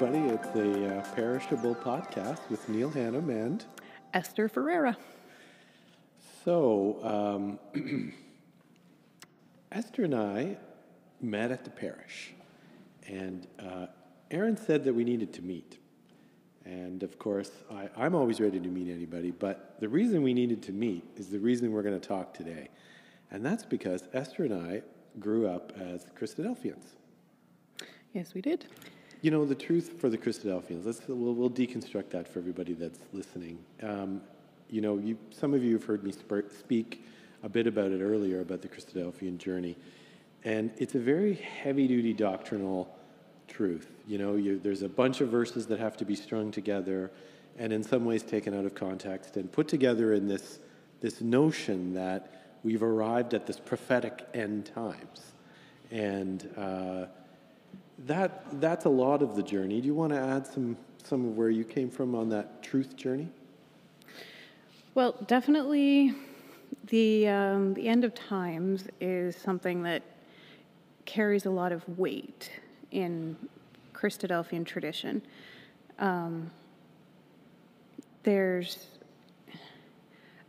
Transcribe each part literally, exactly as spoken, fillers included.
everybody. It's the uh, Perishable Podcast with Neil Hannum and Esther Ferreira. So, um, Esther and I met at the Parish, and uh, Aaron said that we needed to meet. And, of course, I, I'm always ready to meet anybody, but the reason we needed to meet is the reason we're going to talk today. And that's because Esther and I grew up as Christadelphians. Yes, we did. You know, the truth for the Christadelphians, let's, we'll, we'll deconstruct that for everybody that's listening. Um, you know, you, some of you have heard me sp- speak a bit about it earlier, about the Christadelphian journey. And it's a very heavy-duty doctrinal truth. You know, you, there's a bunch of verses that have to be strung together and in some ways taken out of context and put together in this this notion that we've arrived at this prophetic end times. And uh, that that's a lot of the journey. Do you want to add some, some of where you came from on that truth journey? Well, definitely the um, the end of times is something that carries a lot of weight in Christadelphian tradition. Um, there's,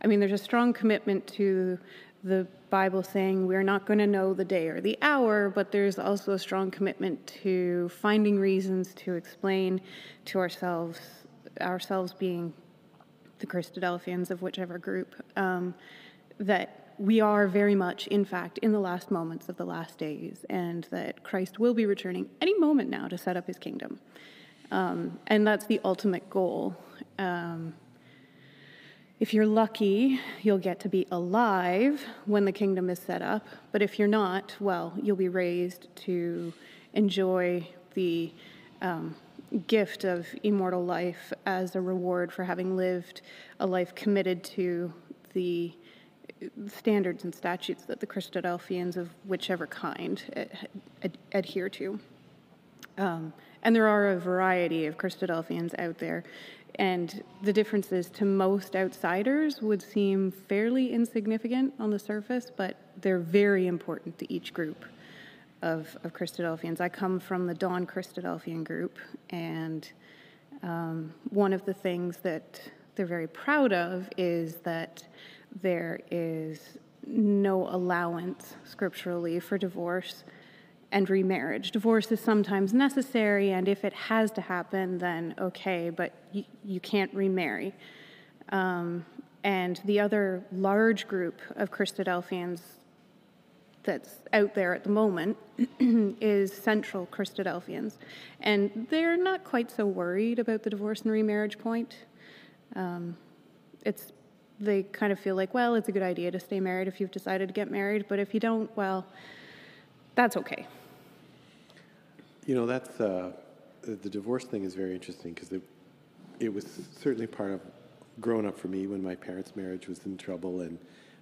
I mean, there's a strong commitment to the Bible saying we're not going to know the day or the hour, but there's also a strong commitment to finding reasons to explain to ourselves, ourselves being the Christadelphians of whichever group, um, that we are very much, in fact, in the last moments of the last days, and that Christ will be returning any moment now to set up his kingdom. Um, and that's the ultimate goal. Um, if you're lucky, you'll get to be alive when the kingdom is set up. But if you're not, well, you'll be raised to enjoy the um, gift of immortal life as a reward for having lived a life committed to the standards and statutes that the Christadelphians of whichever kind ad- adhere to. Um, and there are a variety of Christadelphians out there, and the differences to most outsiders would seem fairly insignificant on the surface, but they're very important to each group of, of Christadelphians. I come from the Dawn Christadelphian group, and um, one of the things that they're very proud of is that there is no allowance scripturally for divorce and remarriage. Divorce is sometimes necessary, and if it has to happen, then okay, but you, you can't remarry. Um, and the other large group of Christadelphians that's out there at the moment is Central Christadelphians, and they're not quite so worried about the divorce and remarriage point. Um, it's They kind of feel like, well, it's a good idea to stay married if you've decided to get married, but if you don't, well, that's okay. You know, that's uh, the divorce thing is very interesting because it, it was certainly part of growing up for me when my parents' marriage was in trouble. And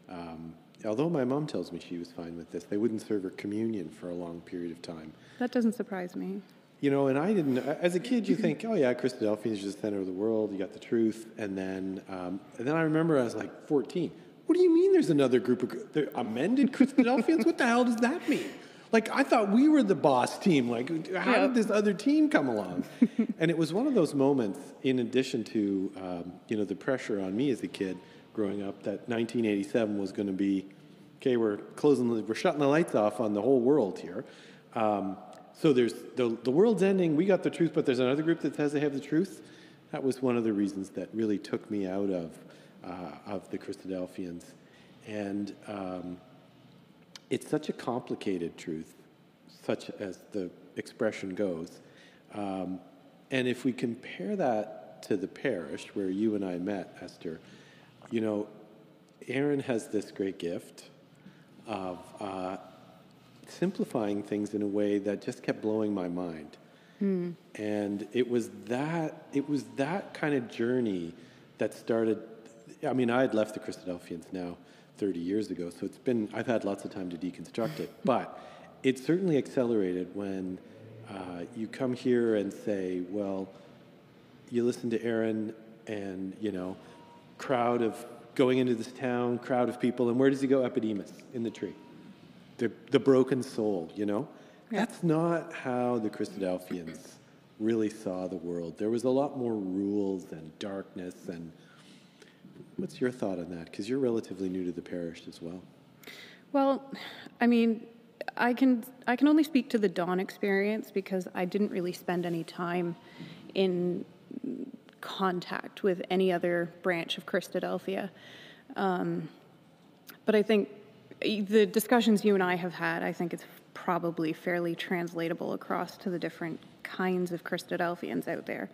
um, although my mom tells me she was fine with this, they wouldn't serve her communion for a long period of time. That doesn't surprise me. You know, and I didn't, as a kid, you think, oh yeah, Christadelphians is just the center of the world, you got the truth, and then um, and then I remember I was like fourteen. What do you mean there's another group of, amended Christadelphians? What the hell does that mean? Like, I thought we were the boss team, like, how yep. did this other team come along? And it was one of those moments, in addition to, um, you know, the pressure on me as a kid growing up, that nineteen eighty-seven was going to be, okay, we're closing, the, we're shutting the lights off on the whole world here. Um So there's the the world's ending, we got the truth, but there's another group that says they have the truth. That was one of the reasons that really took me out of uh, of the Christadelphians. And um, it's such a complicated truth, such as the expression goes. Um, and if we compare that to the Parish, where you and I met, Esther, you know, Aaron has this great gift of Uh, simplifying things in a way that just kept blowing my mind. Mm. And it was that it was that kind of journey that started. I mean, I had left the Christadelphians now thirty years ago, so it's been, I've had lots of time to deconstruct it, but it certainly accelerated when uh, you come here and say, well, you listen to Aaron and, you know, crowd of going into this town, crowd of people, and where does he go? Epidemus, in the tree. The, the broken soul, you know? Yeah. That's not how the Christadelphians really saw the world. There was a lot more rules and darkness. And what's your thought on that? Because you're relatively new to the parish as well. Well, I mean, I can I can only speak to the Dawn experience because I didn't really spend any time in contact with any other branch of Christadelphia. Um, but I think the discussions you and I have had, I think it's probably fairly translatable across to the different kinds of Christadelphians out there.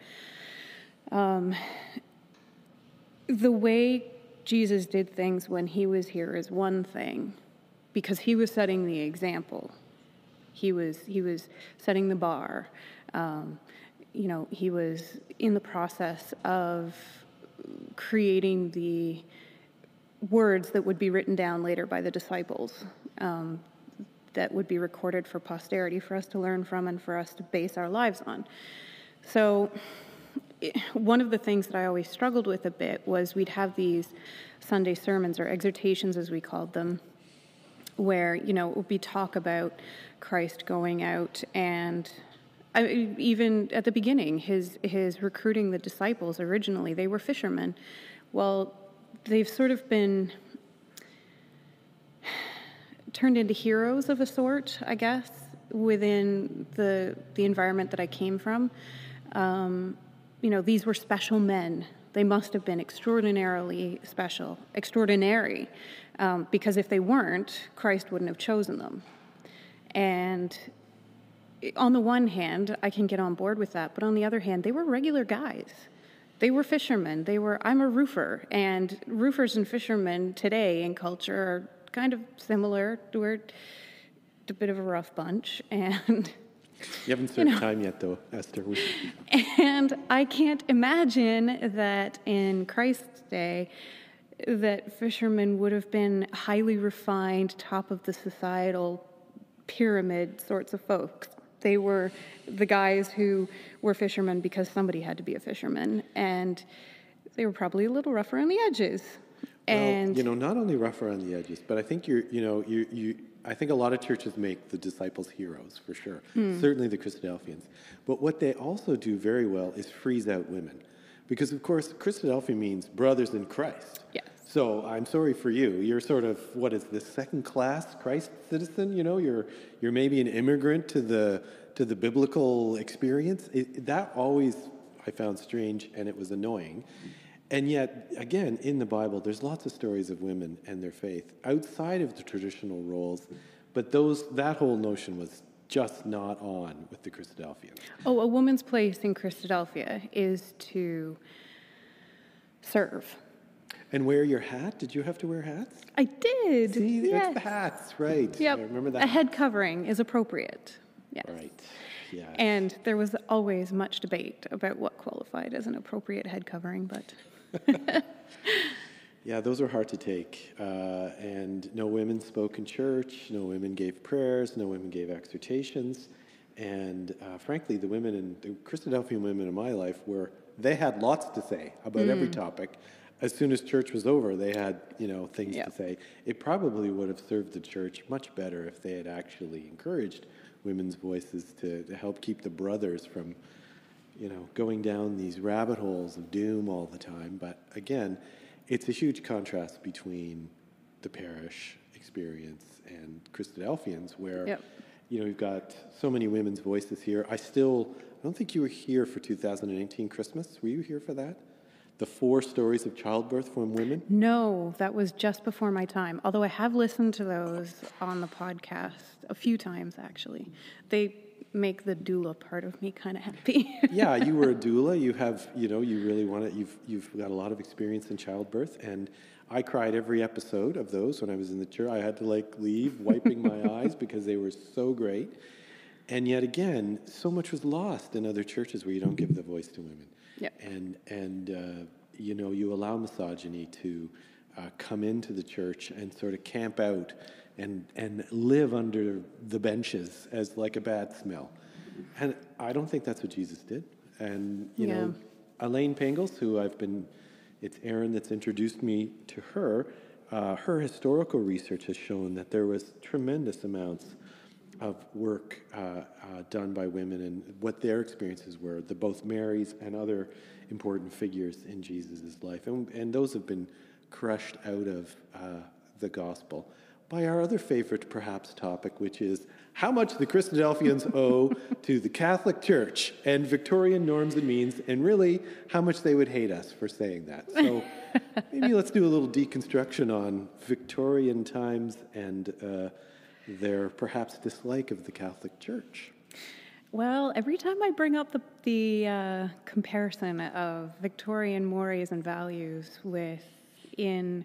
Um, the way Jesus did things when he was here is one thing, because he was setting the example. He was he was setting the bar. Um, you know, he was in the process of creating the words that would be written down later by the disciples, um, that would be recorded for posterity, for us to learn from and for us to base our lives on. So one of the things that I always struggled with a bit was we'd have these Sunday sermons, or exhortations as we called them, where, you know, it would be talk about Christ going out, and I, even at the beginning, his his recruiting the disciples originally, they were fishermen. Well, they've sort of been turned into heroes of a sort, I guess, within the the environment that I came from. Um, you know, these were special men. They must have been extraordinarily special, extraordinary, um, because if they weren't, Christ wouldn't have chosen them. And on the one hand, I can get on board with that, but on the other hand, they were regular guys. They were fishermen. They were, I'm a roofer, and roofers and fishermen today in culture are kind of similar. We're a bit of a rough bunch, and... You haven't served you know. time yet, though, Esther. And I can't imagine that in Christ's day that fishermen would have been highly refined, top of the societal pyramid sorts of folks. They were the guys who were fishermen because somebody had to be a fisherman, and they were probably a little rougher on the edges. Well, and you know, not only rougher on the edges, but I think you're, you know, you you. I think a lot of churches make the disciples heroes, for sure, mm. certainly the Christadelphians. But what they also do very well is freeze out women. Because, of course, Christadelphian means brothers in Christ. Yes. So I'm sorry for you. You're sort of, what is this, second-class Christ citizen? You know, you're you're maybe an immigrant to the to the biblical experience. It, that always I found strange, and it was annoying. Mm. And yet, again, in the Bible, there's lots of stories of women and their faith outside of the traditional roles, but those that whole notion was just not on with the Christadelphians. Oh, a woman's place in Christadelphia is to serve. And wear your hat? Did you have to wear hats? I did. See, yes. It's the hats, right. Yep. I remember that. A head covering is appropriate. Yes. Right. Yeah. And there was always much debate about what qualified as an appropriate head covering, but... Yeah, those were hard to take. Uh, and no women spoke in church, no women gave prayers, no women gave exhortations. And uh, frankly, the women, in, the Christadelphian women in my life were, they had lots to say about mm. every topic. As soon as church was over, they had, you know, things yep. to say. It probably would have served the church much better if they had actually encouraged women's voices to, to help keep the brothers from, you know, going down these rabbit holes of doom all the time. But again, it's a huge contrast between the parish experience and Christadelphians, where, yep. you know, we've got so many women's voices here. I still, I don't think you were here for two thousand eighteen Christmas. Were you here for that? The four stories of childbirth from women? No, that was just before my time. Although I have listened to those on the podcast a few times, actually. They make the doula part of me kind of happy. Yeah, you were a doula. You have, you know, you really want it. You've you've got a lot of experience in childbirth, and I cried every episode of those when I was in the church. I had to like leave wiping my eyes because they were so great. And yet again, so much was lost in other churches where you don't give the voice to women. Yeah. And and uh, you know, you allow misogyny to uh, come into the church and sort of camp out. And, and live under the benches as like a bad smell. And I don't think that's what Jesus did. And, you yeah. know, Elaine Pagels, who I've been, it's Aaron that's introduced me to her, uh, her historical research has shown that there was tremendous amounts of work uh, uh, done by women and what their experiences were, the both Marys and other important figures in Jesus' life. And, and those have been crushed out of uh, the gospel by our other favorite, perhaps, topic, which is how much the Christadelphians owe to the Catholic Church and Victorian norms and means, and really how much they would hate us for saying that. So maybe let's do a little deconstruction on Victorian times and uh, their perhaps dislike of the Catholic Church. Well, every time I bring up the, the uh, comparison of Victorian mores and values with in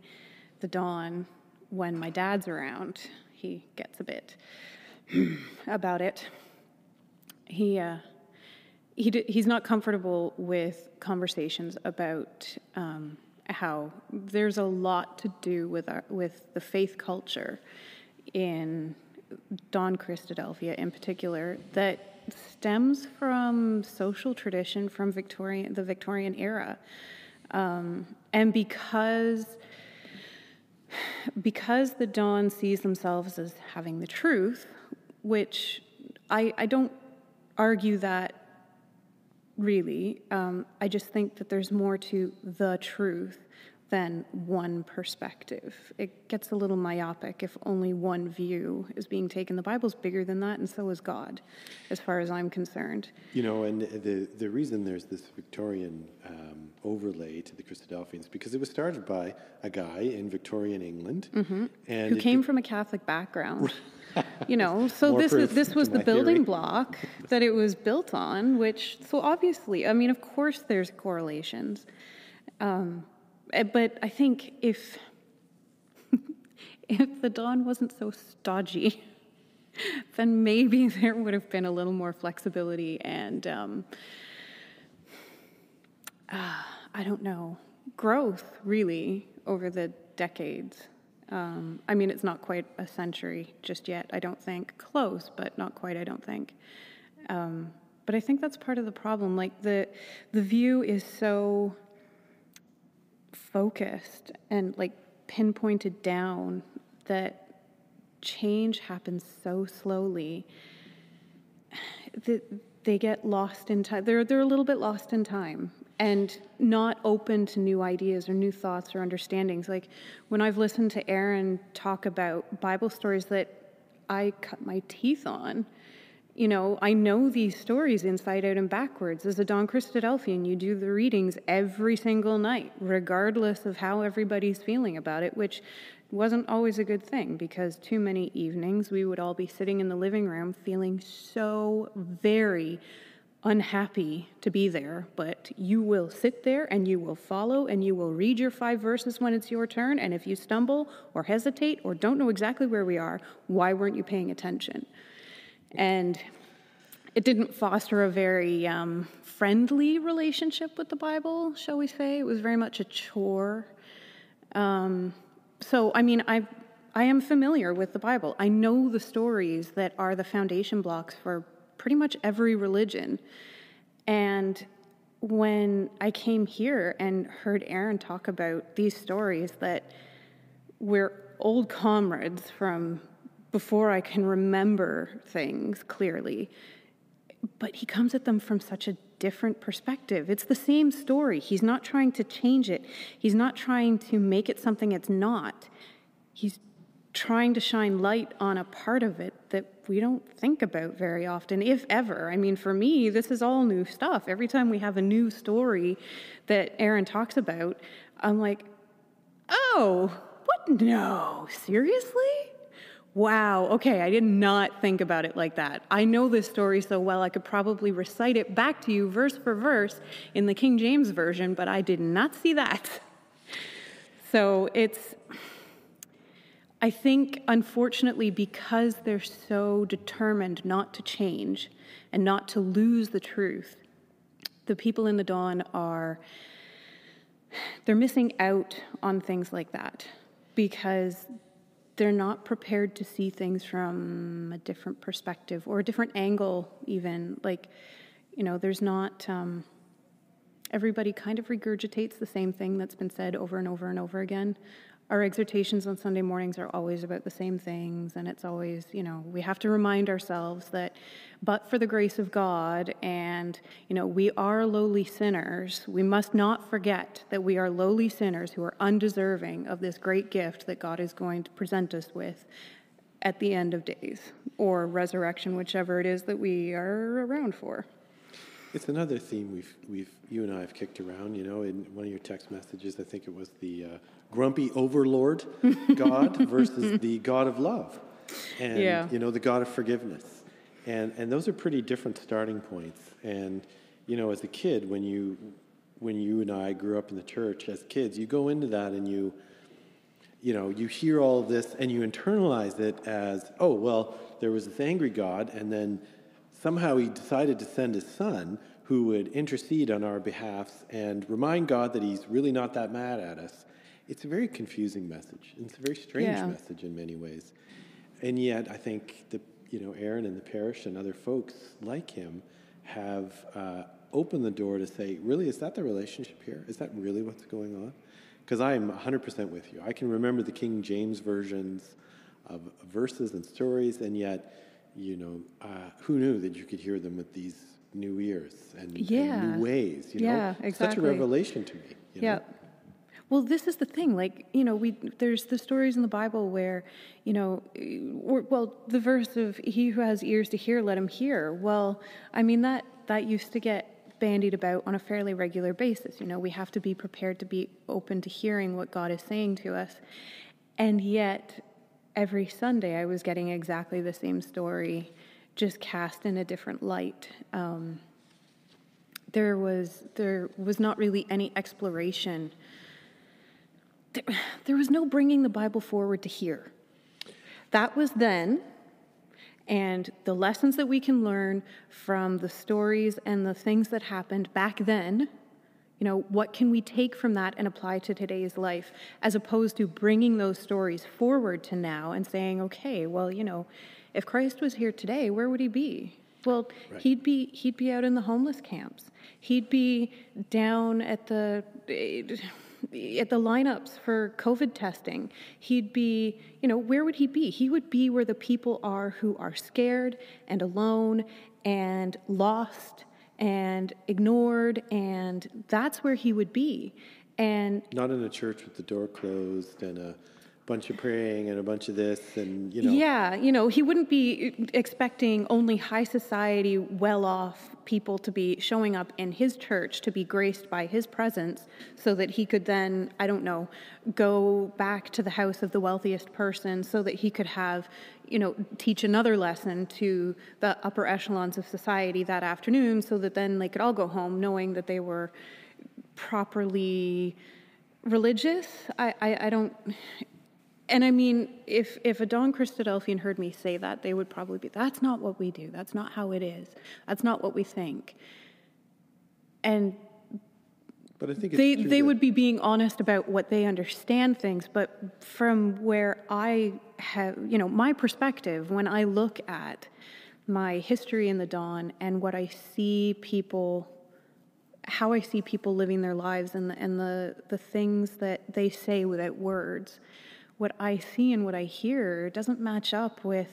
the Dawn, when my dad's around, he gets a bit about it. He uh, he d he's not comfortable with conversations about um, how there's a lot to do with our, with the faith culture in Dawn Christadelphia in particular that stems from social tradition from Victorian the Victorian era, um, and because. Because the Dawn sees themselves as having the truth, which I, I don't argue that really. Um, I just think that there's more to the truth than one perspective. It gets a little myopic if only one view is being taken. The Bible's bigger than that, and so is God, as far as I'm concerned. You know, and the, the reason there's this Victorian um, overlay to the Christadelphians, because it was started by a guy in Victorian England. Mm-hmm. and Who came from a Catholic background. You know, so this, is, this was the building theory. block that it was built on, which, so obviously, I mean, of course there's correlations. Um, But I think if if the Dawn wasn't so stodgy, then maybe there would have been a little more flexibility and um, uh, I don't know, growth really over the decades. Um, I mean, it's not quite a century just yet. I don't think close, but not quite. I don't think. Um, but I think that's part of the problem. Like the the view is so focused and like pinpointed down that change happens so slowly that they get lost in time. They're, they're a little bit lost in time and not open to new ideas or new thoughts or understandings. Like when I've listened to Aaron talk about Bible stories that I cut my teeth on, you know, I know these stories inside out and backwards. As a Dawn Christadelphian, you do the readings every single night, regardless of how everybody's feeling about it, which wasn't always a good thing because too many evenings we would all be sitting in the living room feeling so very unhappy to be there. But you will sit there and you will follow and you will read your five verses when it's your turn. And if you stumble or hesitate or don't know exactly where we are, why weren't you paying attention? And it didn't foster a very um, friendly relationship with the Bible, shall we say. It was very much a chore. Um, so, I mean, I I am familiar with the Bible. I know the stories that are the foundation blocks for pretty much every religion. And when I came here and heard Aaron talk about these stories that we're old comrades from before I can remember things clearly. But he comes at them from such a different perspective. It's the same story. He's not trying to change it. He's not trying to make it something it's not. He's trying to shine light on a part of it that we don't think about very often, if ever. I mean, for me, this is all new stuff. Every time we have a new story that Aaron talks about, I'm like, oh, what? No, seriously? Wow, okay, I did not think about it like that. I know this story so well, I could probably recite it back to you verse for verse in the King James Version, but I did not see that. So it's, I think, unfortunately, because they're so determined not to change and not to lose the truth, the people in the Dawn are, they're missing out on things like that because they're not prepared to see things from a different perspective or a different angle even. Like, you know, there's not, um, everybody kind of regurgitates the same thing that's been said over and over and over again. our exhortations on Sunday mornings are always about the same things, and it's always, you know, we have to remind ourselves that, but for the grace of God, and, you know, we are lowly sinners. We must not forget that we are lowly sinners who are undeserving of this great gift that God is going to present us with at the end of days, or resurrection, whichever it is that we are around for. It's another theme we've, we've, you and I have kicked around, you know, in one of your text messages, I think it was the uh, grumpy overlord God versus the God of love and, yeah. you know, the God of forgiveness. And and those are pretty different starting points. And, you know, as a kid, when you, when you and I grew up in the church as kids, you go into that and you, you know, you hear all this and you internalize it as, oh, well, there was this angry God, and then somehow he decided to send his son who would intercede on our behalf and remind God that he's really not that mad at us. It's a very confusing message. It's a very strange yeah. message in many ways. And yet I think the, you know, Aaron and the parish and other folks like him have uh, opened the door to say, really, is that the relationship here? Is that really what's going on? Because I'm one hundred percent with you. I can remember the King James versions of verses and stories, and yet, you know, uh, who knew that you could hear them with these new ears and, yeah. and new ways, you know? Yeah, exactly. Such a revelation to me. You yeah. know? Well, this is the thing, like, you know, we there's the stories in the Bible where, you know, or, well, the verse of he who has ears to hear, let him hear. Well, I mean, that, that used to get bandied about on a fairly regular basis. You know, we have to be prepared to be open to hearing what God is saying to us. And yet, every Sunday I was getting exactly the same story, just cast in a different light. Um, there was there was not really any exploration. There, there was no bringing the Bible forward to here. That was then, and the lessons that we can learn from the stories and the things that happened back then, you know, what can we take from that and apply to today's life, as opposed to bringing those stories forward to now and saying, okay, well, you know, if Christ was here today, where would he be? Well, right. he'd be he'd be out in the homeless camps. He'd be down at the at the lineups for COVID testing. He'd be, you know, where would he be? He would be where the people are who are scared and alone and lost and ignored, and that's where he would be. And not in a church with the door closed and a bunch of praying and a bunch of this and, you know. Yeah, you know, he wouldn't be expecting only high society, well-off people to be showing up in his church to be graced by his presence so that he could then, I don't know, go back to the house of the wealthiest person so that he could have, you know, teach another lesson to the upper echelons of society that afternoon so that then they could all go home knowing that they were properly religious. I, I, I don't... And I mean, if, if a Dawn Christadelphian heard me say that, they would probably be, that's not what we do. That's not how it is. That's not what we think. And but I think it's they, they would be being honest about what they understand things. But from where I have, you know, my perspective, when I look at my history in the Dawn and what I see people, how I see people living their lives and the, and the, the things that they say without words, what I see and what I hear doesn't match up with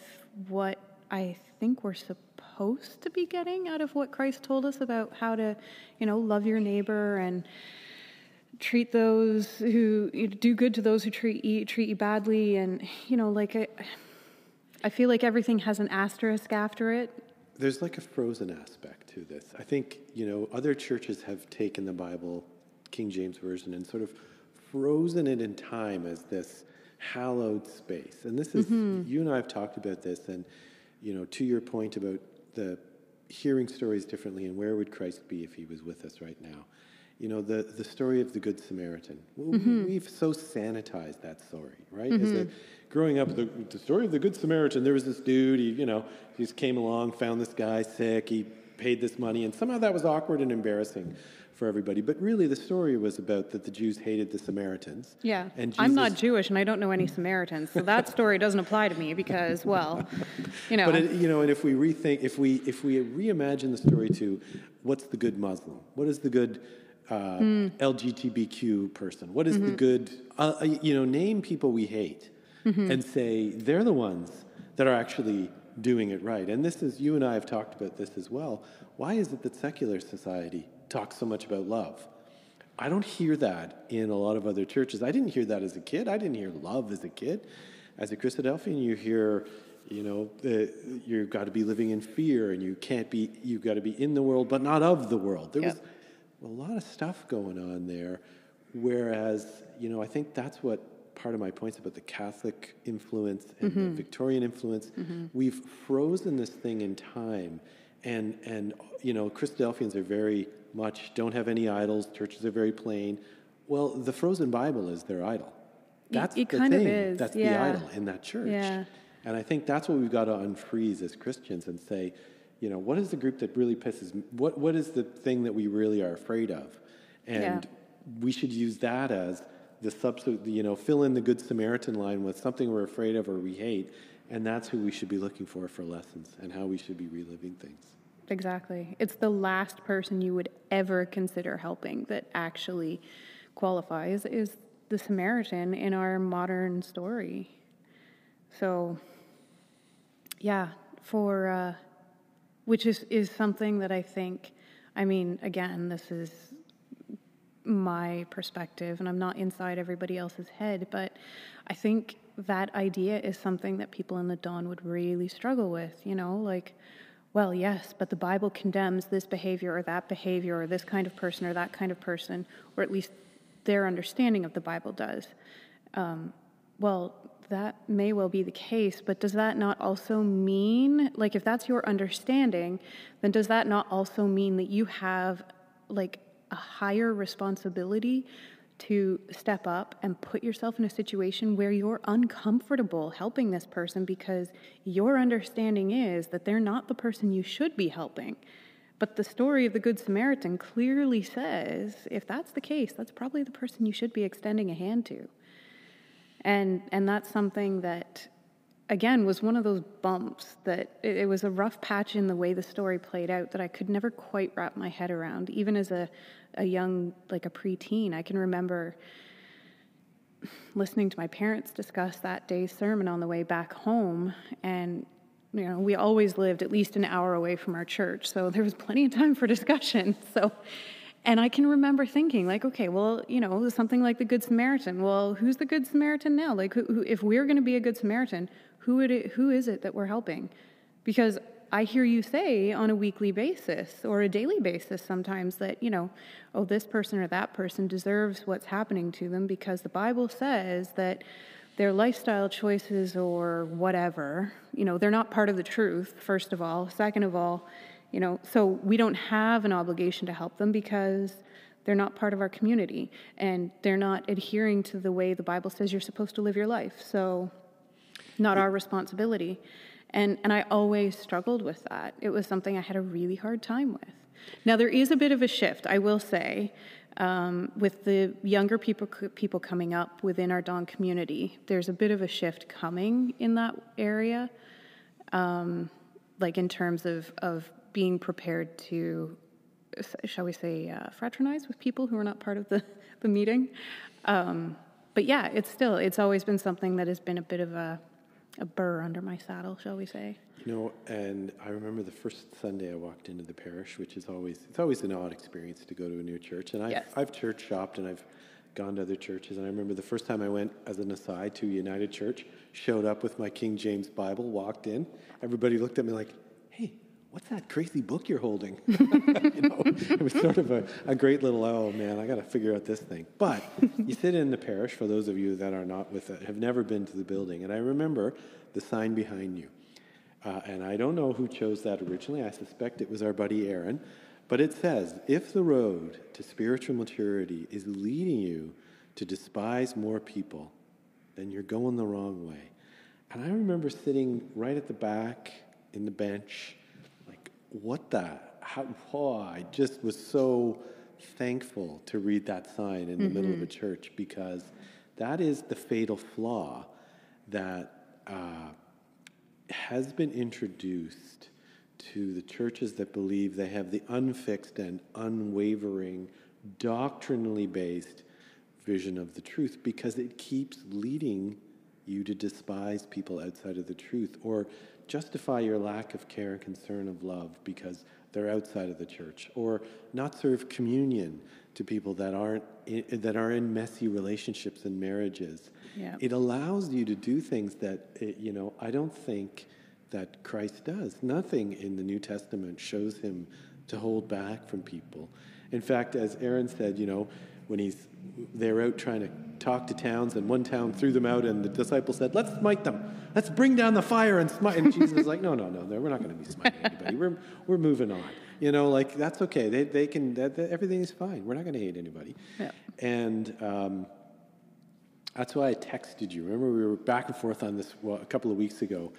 what I think we're supposed to be getting out of what Christ told us about how to, you know, love your neighbor and treat those who, you know, do good to those who treat you, treat you badly. And, you know, like, I, I feel like everything has an asterisk after it. There's like a frozen aspect to this. I think, you know, other churches have taken the Bible, King James Version, and sort of frozen it in time as this hallowed space. And this is, mm-hmm. you and I have talked about this, and, you know, to your point about the hearing stories differently and where would Christ be if he was with us right now. You know, the, the story of the Good Samaritan. Well, mm-hmm. we've so sanitized that story, right? Mm-hmm. As a, growing up, the, the story of the Good Samaritan, there was this dude, he, you know, he just came along, found this guy sick, he paid this money, and somehow that was awkward and embarrassing for everybody. But really, the story was about that the Jews hated the Samaritans. Yeah, and Jesus... I'm not Jewish, and I don't know any Samaritans, so that story doesn't apply to me because, well, you know. But it, you know, and if we rethink, if we if we reimagine the story to what's the good Muslim, what is the good uh, mm. L G B T Q person? What is mm-hmm. the good, uh, you know, name people we hate mm-hmm. and say they're the ones that are actually doing it right. And this is, you and I have talked about this as well. Why is it that secular society talks so much about love? I don't hear that in a lot of other churches. I didn't hear that as a kid. I didn't hear love as a kid. As a Christadelphian, you hear, you know, uh, you've got to be living in fear, and you can't be, you've got to be in the world, but not of the world. There yep. was a lot of stuff going on there. Whereas, you know, I think that's what part of my points about the Catholic influence and mm-hmm. the Victorian influence. Mm-hmm. We've frozen this thing in time. And, and you know, Christadelphians are very much, don't have any idols. Churches are very plain. Well, the frozen Bible is their idol. That's it, the kind thing. Of is. That's yeah. the idol in that church. Yeah. And I think that's what we've got to unfreeze as Christians and say, you know, what is the group that really pisses me? What, what is the thing that we really are afraid of? And yeah. we should use that as the substitute, you know, fill in the Good Samaritan line with something we're afraid of or we hate. And that's who we should be looking for for lessons and how we should be reliving things. Exactly. It's the last person you would ever consider helping that actually qualifies is the Samaritan in our modern story. So, yeah, for, uh, which is, is something that I think, I mean, again, this is my perspective and I'm not inside everybody else's head, but I think that idea is something that people in the Dawn would really struggle with, you know, like, well, yes, but the Bible condemns this behavior or that behavior or this kind of person or that kind of person, or at least their understanding of the Bible does. Um, well, that may well be the case, but does that not also mean, like, if that's your understanding, then does that not also mean that you have, like, a higher responsibility to step up and put yourself in a situation where you're uncomfortable helping this person because your understanding is that they're not the person you should be helping? But the story of the Good Samaritan clearly says, if that's the case, that's probably the person you should be extending a hand to. And and that's something that, again, was one of those bumps that it, it was a rough patch in the way the story played out that I could never quite wrap my head around. Even as a, a young, like a preteen, I can remember listening to my parents discuss that day's sermon on the way back home. And, you know, we always lived at least an hour away from our church, so there was plenty of time for discussion. So, and I can remember thinking, like, okay, well, you know, something like the Good Samaritan. Well, who's the Good Samaritan now? Like, who, who, if we're going to be a Good Samaritan, who would it, who is it that we're helping? Because I hear you say on a weekly basis or a daily basis sometimes that, you know, oh, this person or that person deserves what's happening to them because the Bible says that their lifestyle choices or whatever, you know, they're not part of the truth, first of all. Second of all, you know, so we don't have an obligation to help them because they're not part of our community and they're not adhering to the way the Bible says you're supposed to live your life. So not our responsibility. And and I always struggled with that. It was something I had a really hard time with. Now, there is a bit of a shift, I will say, um, with the younger people people coming up within our Dawn community. There's a bit of a shift coming in that area, um, like in terms of of being prepared to, shall we say, uh, fraternize with people who are not part of the, the meeting. Um, but yeah, it's still, it's always been something that has been a bit of a, a burr under my saddle, shall we say. You know, and I remember the first Sunday I walked into the parish, which is always, it's always an odd experience to go to a new church. And I've, yes. I've church shopped and I've gone to other churches. And I remember the first time I went as an aside to United Church, showed up with my King James Bible, walked in, everybody looked at me like, hey, what's that crazy book you're holding? You know, it was sort of a, a great little, oh man, I got to figure out this thing. But you sit in the parish, for those of you that are not with it, have never been to the building. And I remember the sign behind you. Uh, and I don't know who chose that originally. I suspect it was our buddy Aaron. But it says, if the road to spiritual maturity is leading you to despise more people, then you're going the wrong way. And I remember sitting right at the back in the bench. What the, how, oh, I just was so thankful to read that sign in the mm-hmm. middle of a church, because that is the fatal flaw that uh, has been introduced to the churches that believe they have the unfixed and unwavering doctrinally based vision of the truth, because it keeps leading you to despise people outside of the truth, or justify your lack of care and concern of love because they're outside of the church, or not serve communion to people that aren't in, that are in messy relationships and marriages. Yeah. It allows you to do things that it, you know I don't think that Christ does. Nothing in the New Testament shows him to hold back from people. In fact, as Aaron said, you know, when he's they're out trying to talk to towns, and one town threw them out, and the disciples said, "Let's smite them. Let's bring down the fire and smite." And Jesus is like, "No, no, no, no, we're not going to be smiting anybody. We're we're moving on. You know, like that's okay. They they can that, that, everything is fine. We're not going to hate anybody." Yeah. And um, that's why I texted you. Remember, we were back and forth on this a couple of weeks ago.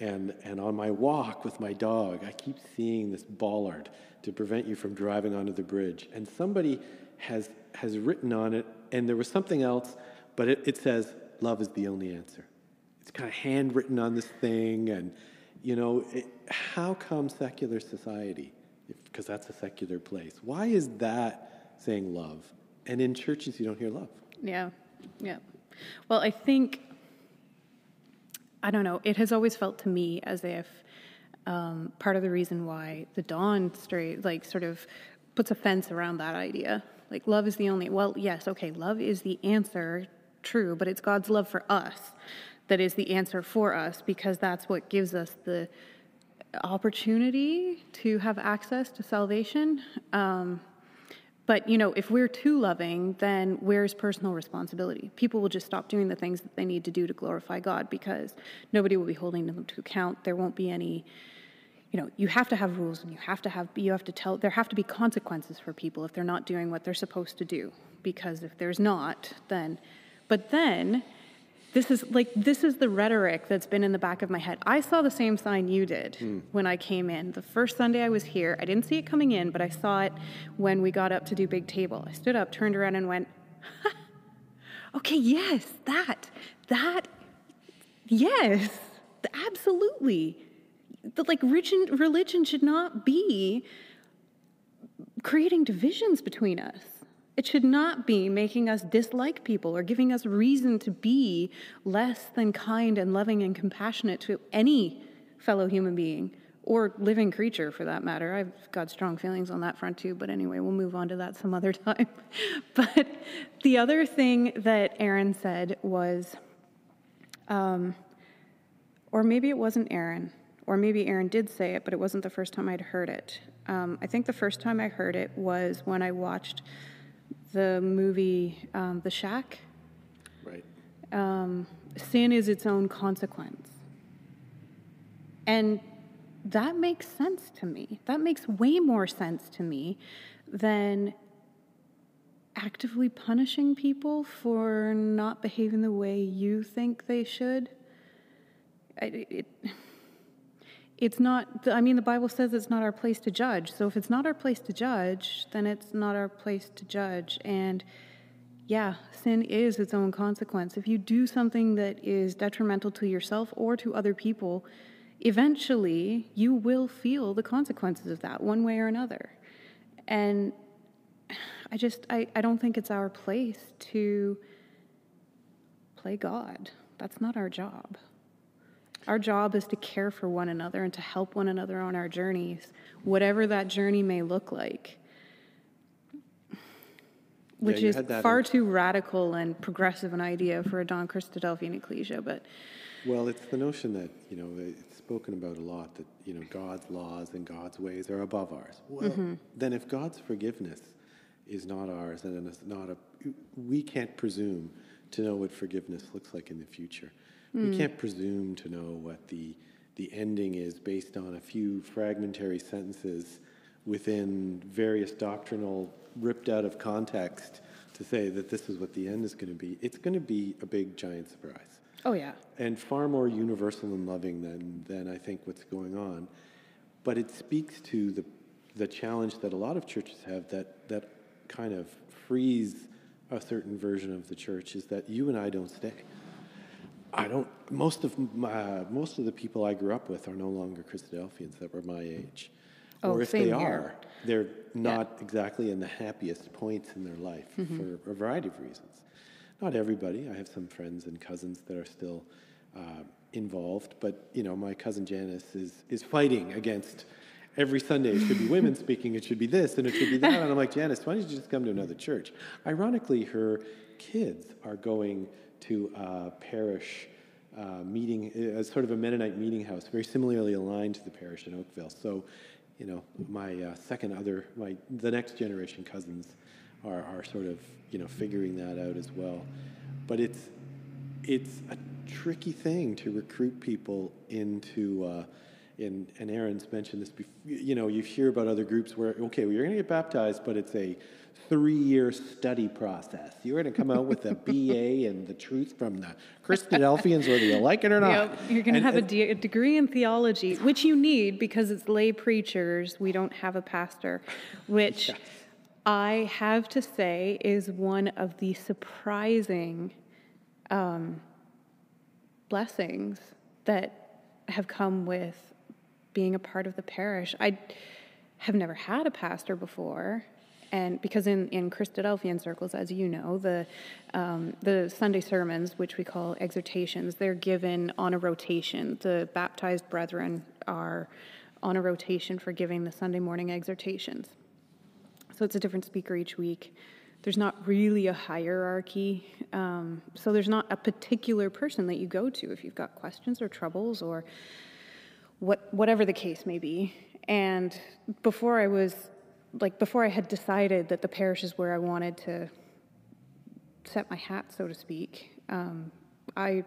And and on my walk with my dog, I keep seeing this bollard to prevent you from driving onto the bridge. And somebody has has written on it, and there was something else, but it, it says, "Love is the only answer." It's kind of handwritten on this thing, and, you know, it, how come secular society? Because that's a secular place. Why is that saying love? And in churches, you don't hear love. Yeah, yeah. Well, I think... I don't know, it has always felt to me as if um, part of the reason why the Dawn straight, like, sort of puts a fence around that idea. Like, love is the only, well, yes, okay, love is the answer, true, but it's God's love for us that is the answer for us, because that's what gives us the opportunity to have access to salvation. Um, but, you know, if we're too loving, then where's personal responsibility? People will just stop doing the things that they need to do to glorify God, because nobody will be holding them to account. There won't be any, you know, you have to have rules, and you have to have, you have to tell, there have to be consequences for people if they're not doing what they're supposed to do, because if there's not, then, but then... This is like this is the rhetoric that's been in the back of my head. I saw the same sign you did mm. when I came in. The first Sunday I was here, I didn't see it coming in, but I saw it when we got up to do Big Table. I stood up, turned around, and went, ha, okay, yes, that, that, yes, absolutely. The, like, religion should not be creating divisions between us. It should not be making us dislike people or giving us reason to be less than kind and loving and compassionate to any fellow human being or living creature, for that matter. I've got strong feelings on that front too, but anyway, we'll move on to that some other time. But the other thing that Aaron said was, um, or maybe it wasn't Aaron, or maybe Aaron did say it, but it wasn't the first time I'd heard it. Um, I think the first time I heard it was when I watched the movie um, The Shack. Right. Um, sin is its own consequence. And that makes sense to me. That makes way more sense to me than actively punishing people for not behaving the way you think they should. I, it, it's not, I mean, the Bible says it's not our place to judge. So if it's not our place to judge, then it's not our place to judge. And yeah, sin is its own consequence. If you do something that is detrimental to yourself or to other people, eventually you will feel the consequences of that one way or another. And I just, I, I don't think it's our place to play God. That's not our job. Our job is to care for one another and to help one another on our journeys, whatever that journey may look like, which yeah, is far in... too radical and progressive an idea for a Dawn Christadelphian ecclesia. But well, it's the notion that, you know, it's spoken about a lot, that, you know, God's laws and God's ways are above ours. Well, mm-hmm. Then if God's forgiveness is not ours, and it's not a, we can't presume to know what forgiveness looks like in the future. We can't presume to know what the the ending is based on a few fragmentary sentences within various doctrinal, ripped out of context, to say that this is what the end is going to be. It's going to be a big, giant surprise. Oh, yeah. And far more universal and loving than, than I think what's going on. But it speaks to the the challenge that a lot of churches have that, that kind of frees a certain version of the church, is that you and I don't stay. I don't, most of my, most of the people I grew up with are no longer Christadelphians that were my age. Oh, or if they are, here. they're not yeah. exactly in the happiest points in their life mm-hmm. for a variety of reasons. Not everybody. I have some friends and cousins that are still uh, involved, but you know, my cousin Janice is is fighting against every Sunday. It should be women speaking. It should be this and it should be that. And I'm like, Janice, why don't you just come to another church? Ironically, her kids are going to a parish uh, meeting, a sort of a Mennonite meeting house, very similarly aligned to the parish in Oakville. So, you know, my uh, second other, my the next generation cousins are are sort of, you know, figuring that out as well. But it's it's a tricky thing to recruit people into. Uh, In, and Aaron's mentioned this before, you know, you hear about other groups where, okay, well, you're going to get baptized, but it's a three-year study process. You're going to come out with a B A in the truth from the Christadelphians, whether you like it or not. Yep. You're going to have and, a, de- a degree in theology, which you need because it's lay preachers. We don't have a pastor, which yes. I have to say is one of the surprising um, blessings that have come with being a part of the parish. I have never had a pastor before, and because in, in Christadelphian circles, as you know, the um, the Sunday sermons, which we call exhortations, they're given on a rotation. The baptized brethren are on a rotation for giving the Sunday morning exhortations. So it's a different speaker each week. There's not really a hierarchy. Um, so there's not a particular person that you go to if you've got questions or troubles or What, whatever the case may be. And before I was, like, before I had decided that the parish is where I wanted to set my hat, so to speak, um, I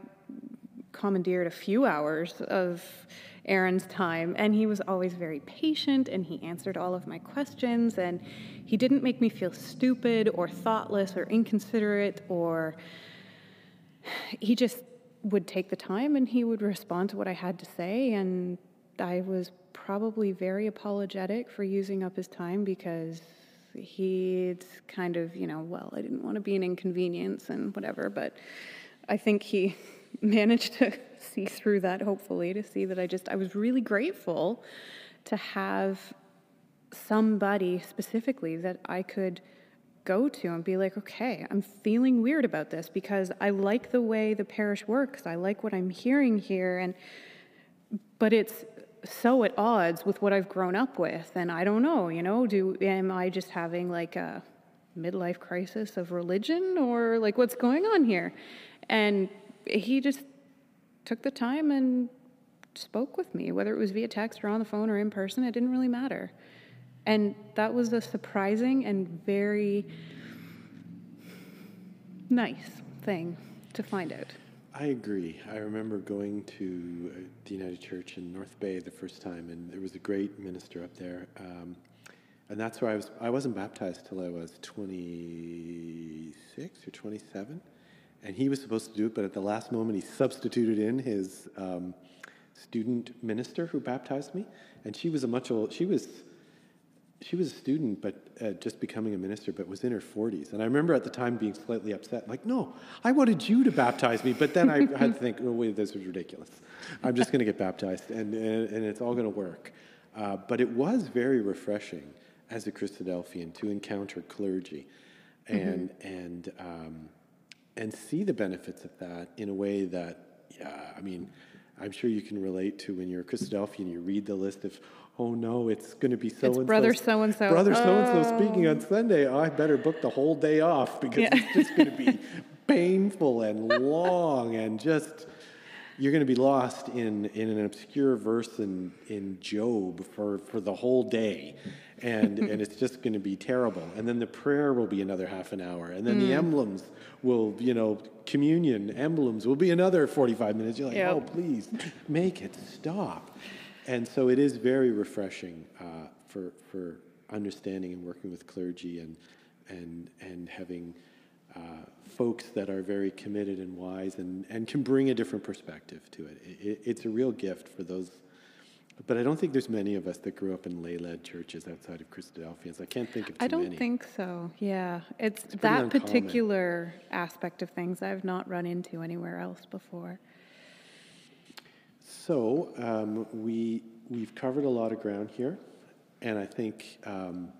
commandeered a few hours of Aaron's time, and he was always very patient, and he answered all of my questions, and he didn't make me feel stupid or thoughtless or inconsiderate, or he just would take the time and he would respond to what I had to say. And I was probably very apologetic for using up his time because he'd kind of, you know, well, I didn't want to be an inconvenience and whatever, but I think he managed to see through that, hopefully, to see that I just, I was really grateful to have somebody specifically that I could go to and be like, okay, I'm feeling weird about this because I like the way the parish works. I like what I'm hearing here, and but it's so at odds with what I've grown up with. And I don't know, you know, do am I just having like a midlife crisis of religion, or like what's going on here? And he just took the time and spoke with me, whether it was via text or on the phone or in person, it didn't really matter. And that was a surprising and very nice thing to find out. I agree. I remember going to the United Church in North Bay the first time, and there was a great minister up there. Um, and that's where I was. I wasn't baptized till I was twenty-six or twenty-seven. And he was supposed to do it, but at the last moment he substituted in his um, student minister who baptized me. And she was a much old, she was... She was a student, but uh, just becoming a minister, but was in her forties. And I remember at the time being slightly upset, like, no, I wanted you to baptize me. But then I had to think, oh, wait, this is ridiculous. I'm just going to get baptized, and, and, and it's all going to work. Uh, but it was very refreshing as a Christadelphian to encounter clergy and mm-hmm. and um, and see the benefits of that in a way that, yeah, I mean, I'm sure you can relate to when you're a Christadelphian, you read the list of, oh no, it's going to be so-and-so. It's brother so-and-so. Brother oh. so-and-so speaking on Sunday. Oh, I better book the whole day off because yeah. it's just going to be painful and long, and just, you're going to be lost in, in an obscure verse in, in Job for, for the whole day. And and it's just going to be terrible. And then the prayer will be another half an hour. And then mm. the emblems will, you know, communion emblems will be another forty-five minutes. You're like, yep. oh, please, make it stop. And so it is very refreshing uh, for for understanding and working with clergy, and and and having uh, folks that are very committed and wise, and, and can bring a different perspective to it. It, it. It's a real gift for those. But I don't think there's many of us that grew up in lay-led churches outside of Christadelphians. I can't think of too many. I don't many. think so, yeah. It's, it's that uncommon. particular aspect of things I've not run into anywhere else before. So um, we we've covered a lot of ground here, and I think, um,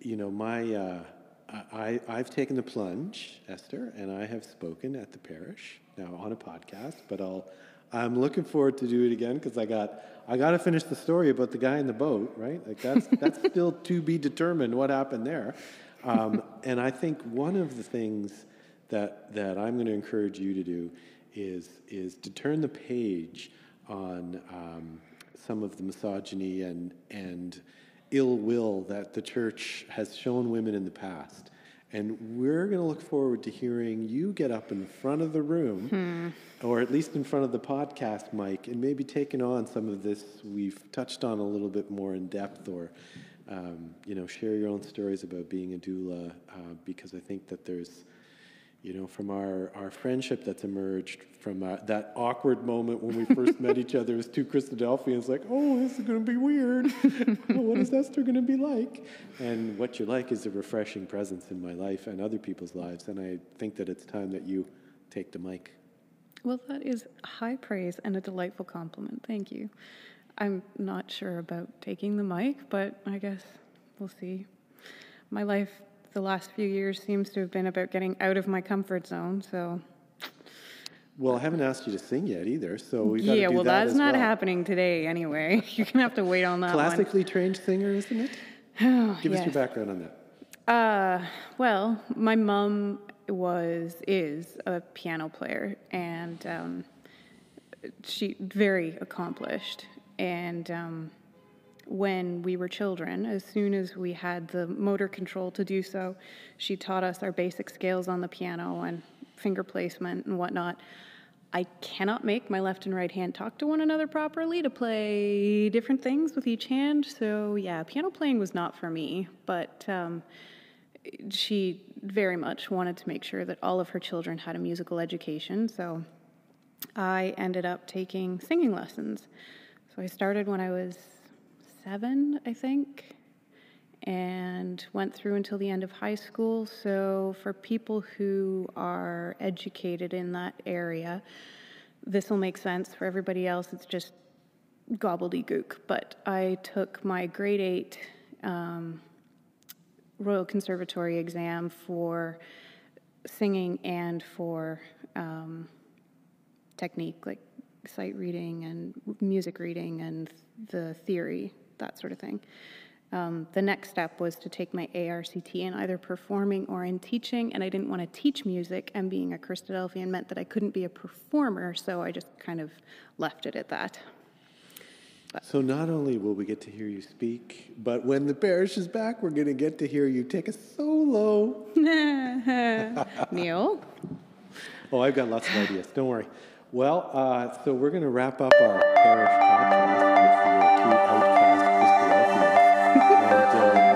you know, my uh, I, I've taken the plunge, Esther, and I have spoken at the parish now on a podcast, but I'll I'm looking forward to do it again because I got I got to finish the story about the guy in the boat, right? Like that's that's still to be determined what happened there. Um, and I think one of the things that that I'm going to encourage you to do is is to turn the page on um, some of the misogyny and and ill will that the church has shown women in the past. And we're going to look forward to hearing you get up in front of the room, hmm. or at least in front of the podcast mic, and maybe taking on some of this we've touched on a little bit more in depth, or um, you know, share your own stories about being a doula, uh, because I think that there's, you know, from our, our friendship that's emerged from our, that awkward moment when we first met each other as two Christadelphians, like, oh, this is going to be weird. Oh, what is Esther going to be like? And what you're like is a refreshing presence in my life and other people's lives. And I think that it's time that you take the mic. Well, that is high praise and a delightful compliment. Thank you. I'm not sure about taking the mic, but I guess we'll see. My life the last few years seems to have been about getting out of my comfort zone, so. Well, I haven't asked you to sing yet either, so we've got yeah, to do well, that Yeah, well, that's not well. happening today anyway. You're going to have to wait on that Classically one. trained singer, isn't it? Oh, Give yes. us your background on that. Uh, well, my mom was, is a piano player, and um, she very accomplished, and um when we were children, as soon as we had the motor control to do so, she taught us our basic scales on the piano and finger placement and whatnot. I cannot make my left and right hand talk to one another properly to play different things with each hand. So yeah, piano playing was not for me, but um, she very much wanted to make sure that all of her children had a musical education. So I ended up taking singing lessons. So I started when I was seven, I think, and went through until the end of high school. So for people who are educated in that area, this will make sense. For everybody else, it's just gobbledygook. But I took my grade eight um, Royal Conservatory exam for singing and for um, technique, like sight reading and music reading and the theory, that sort of thing. Um, the next step was to take my A R C T in either performing or in teaching, and I didn't want to teach music, and being a Christadelphian meant that I couldn't be a performer, so I just kind of left it at that. But. So not only will we get to hear you speak, but when the parish is back, we're going to get to hear you take a solo. Neil? Oh, I've got lots of ideas. Don't worry. Well, uh, so we're going to wrap up our parish podcast with your two outcasts, Christadelphians.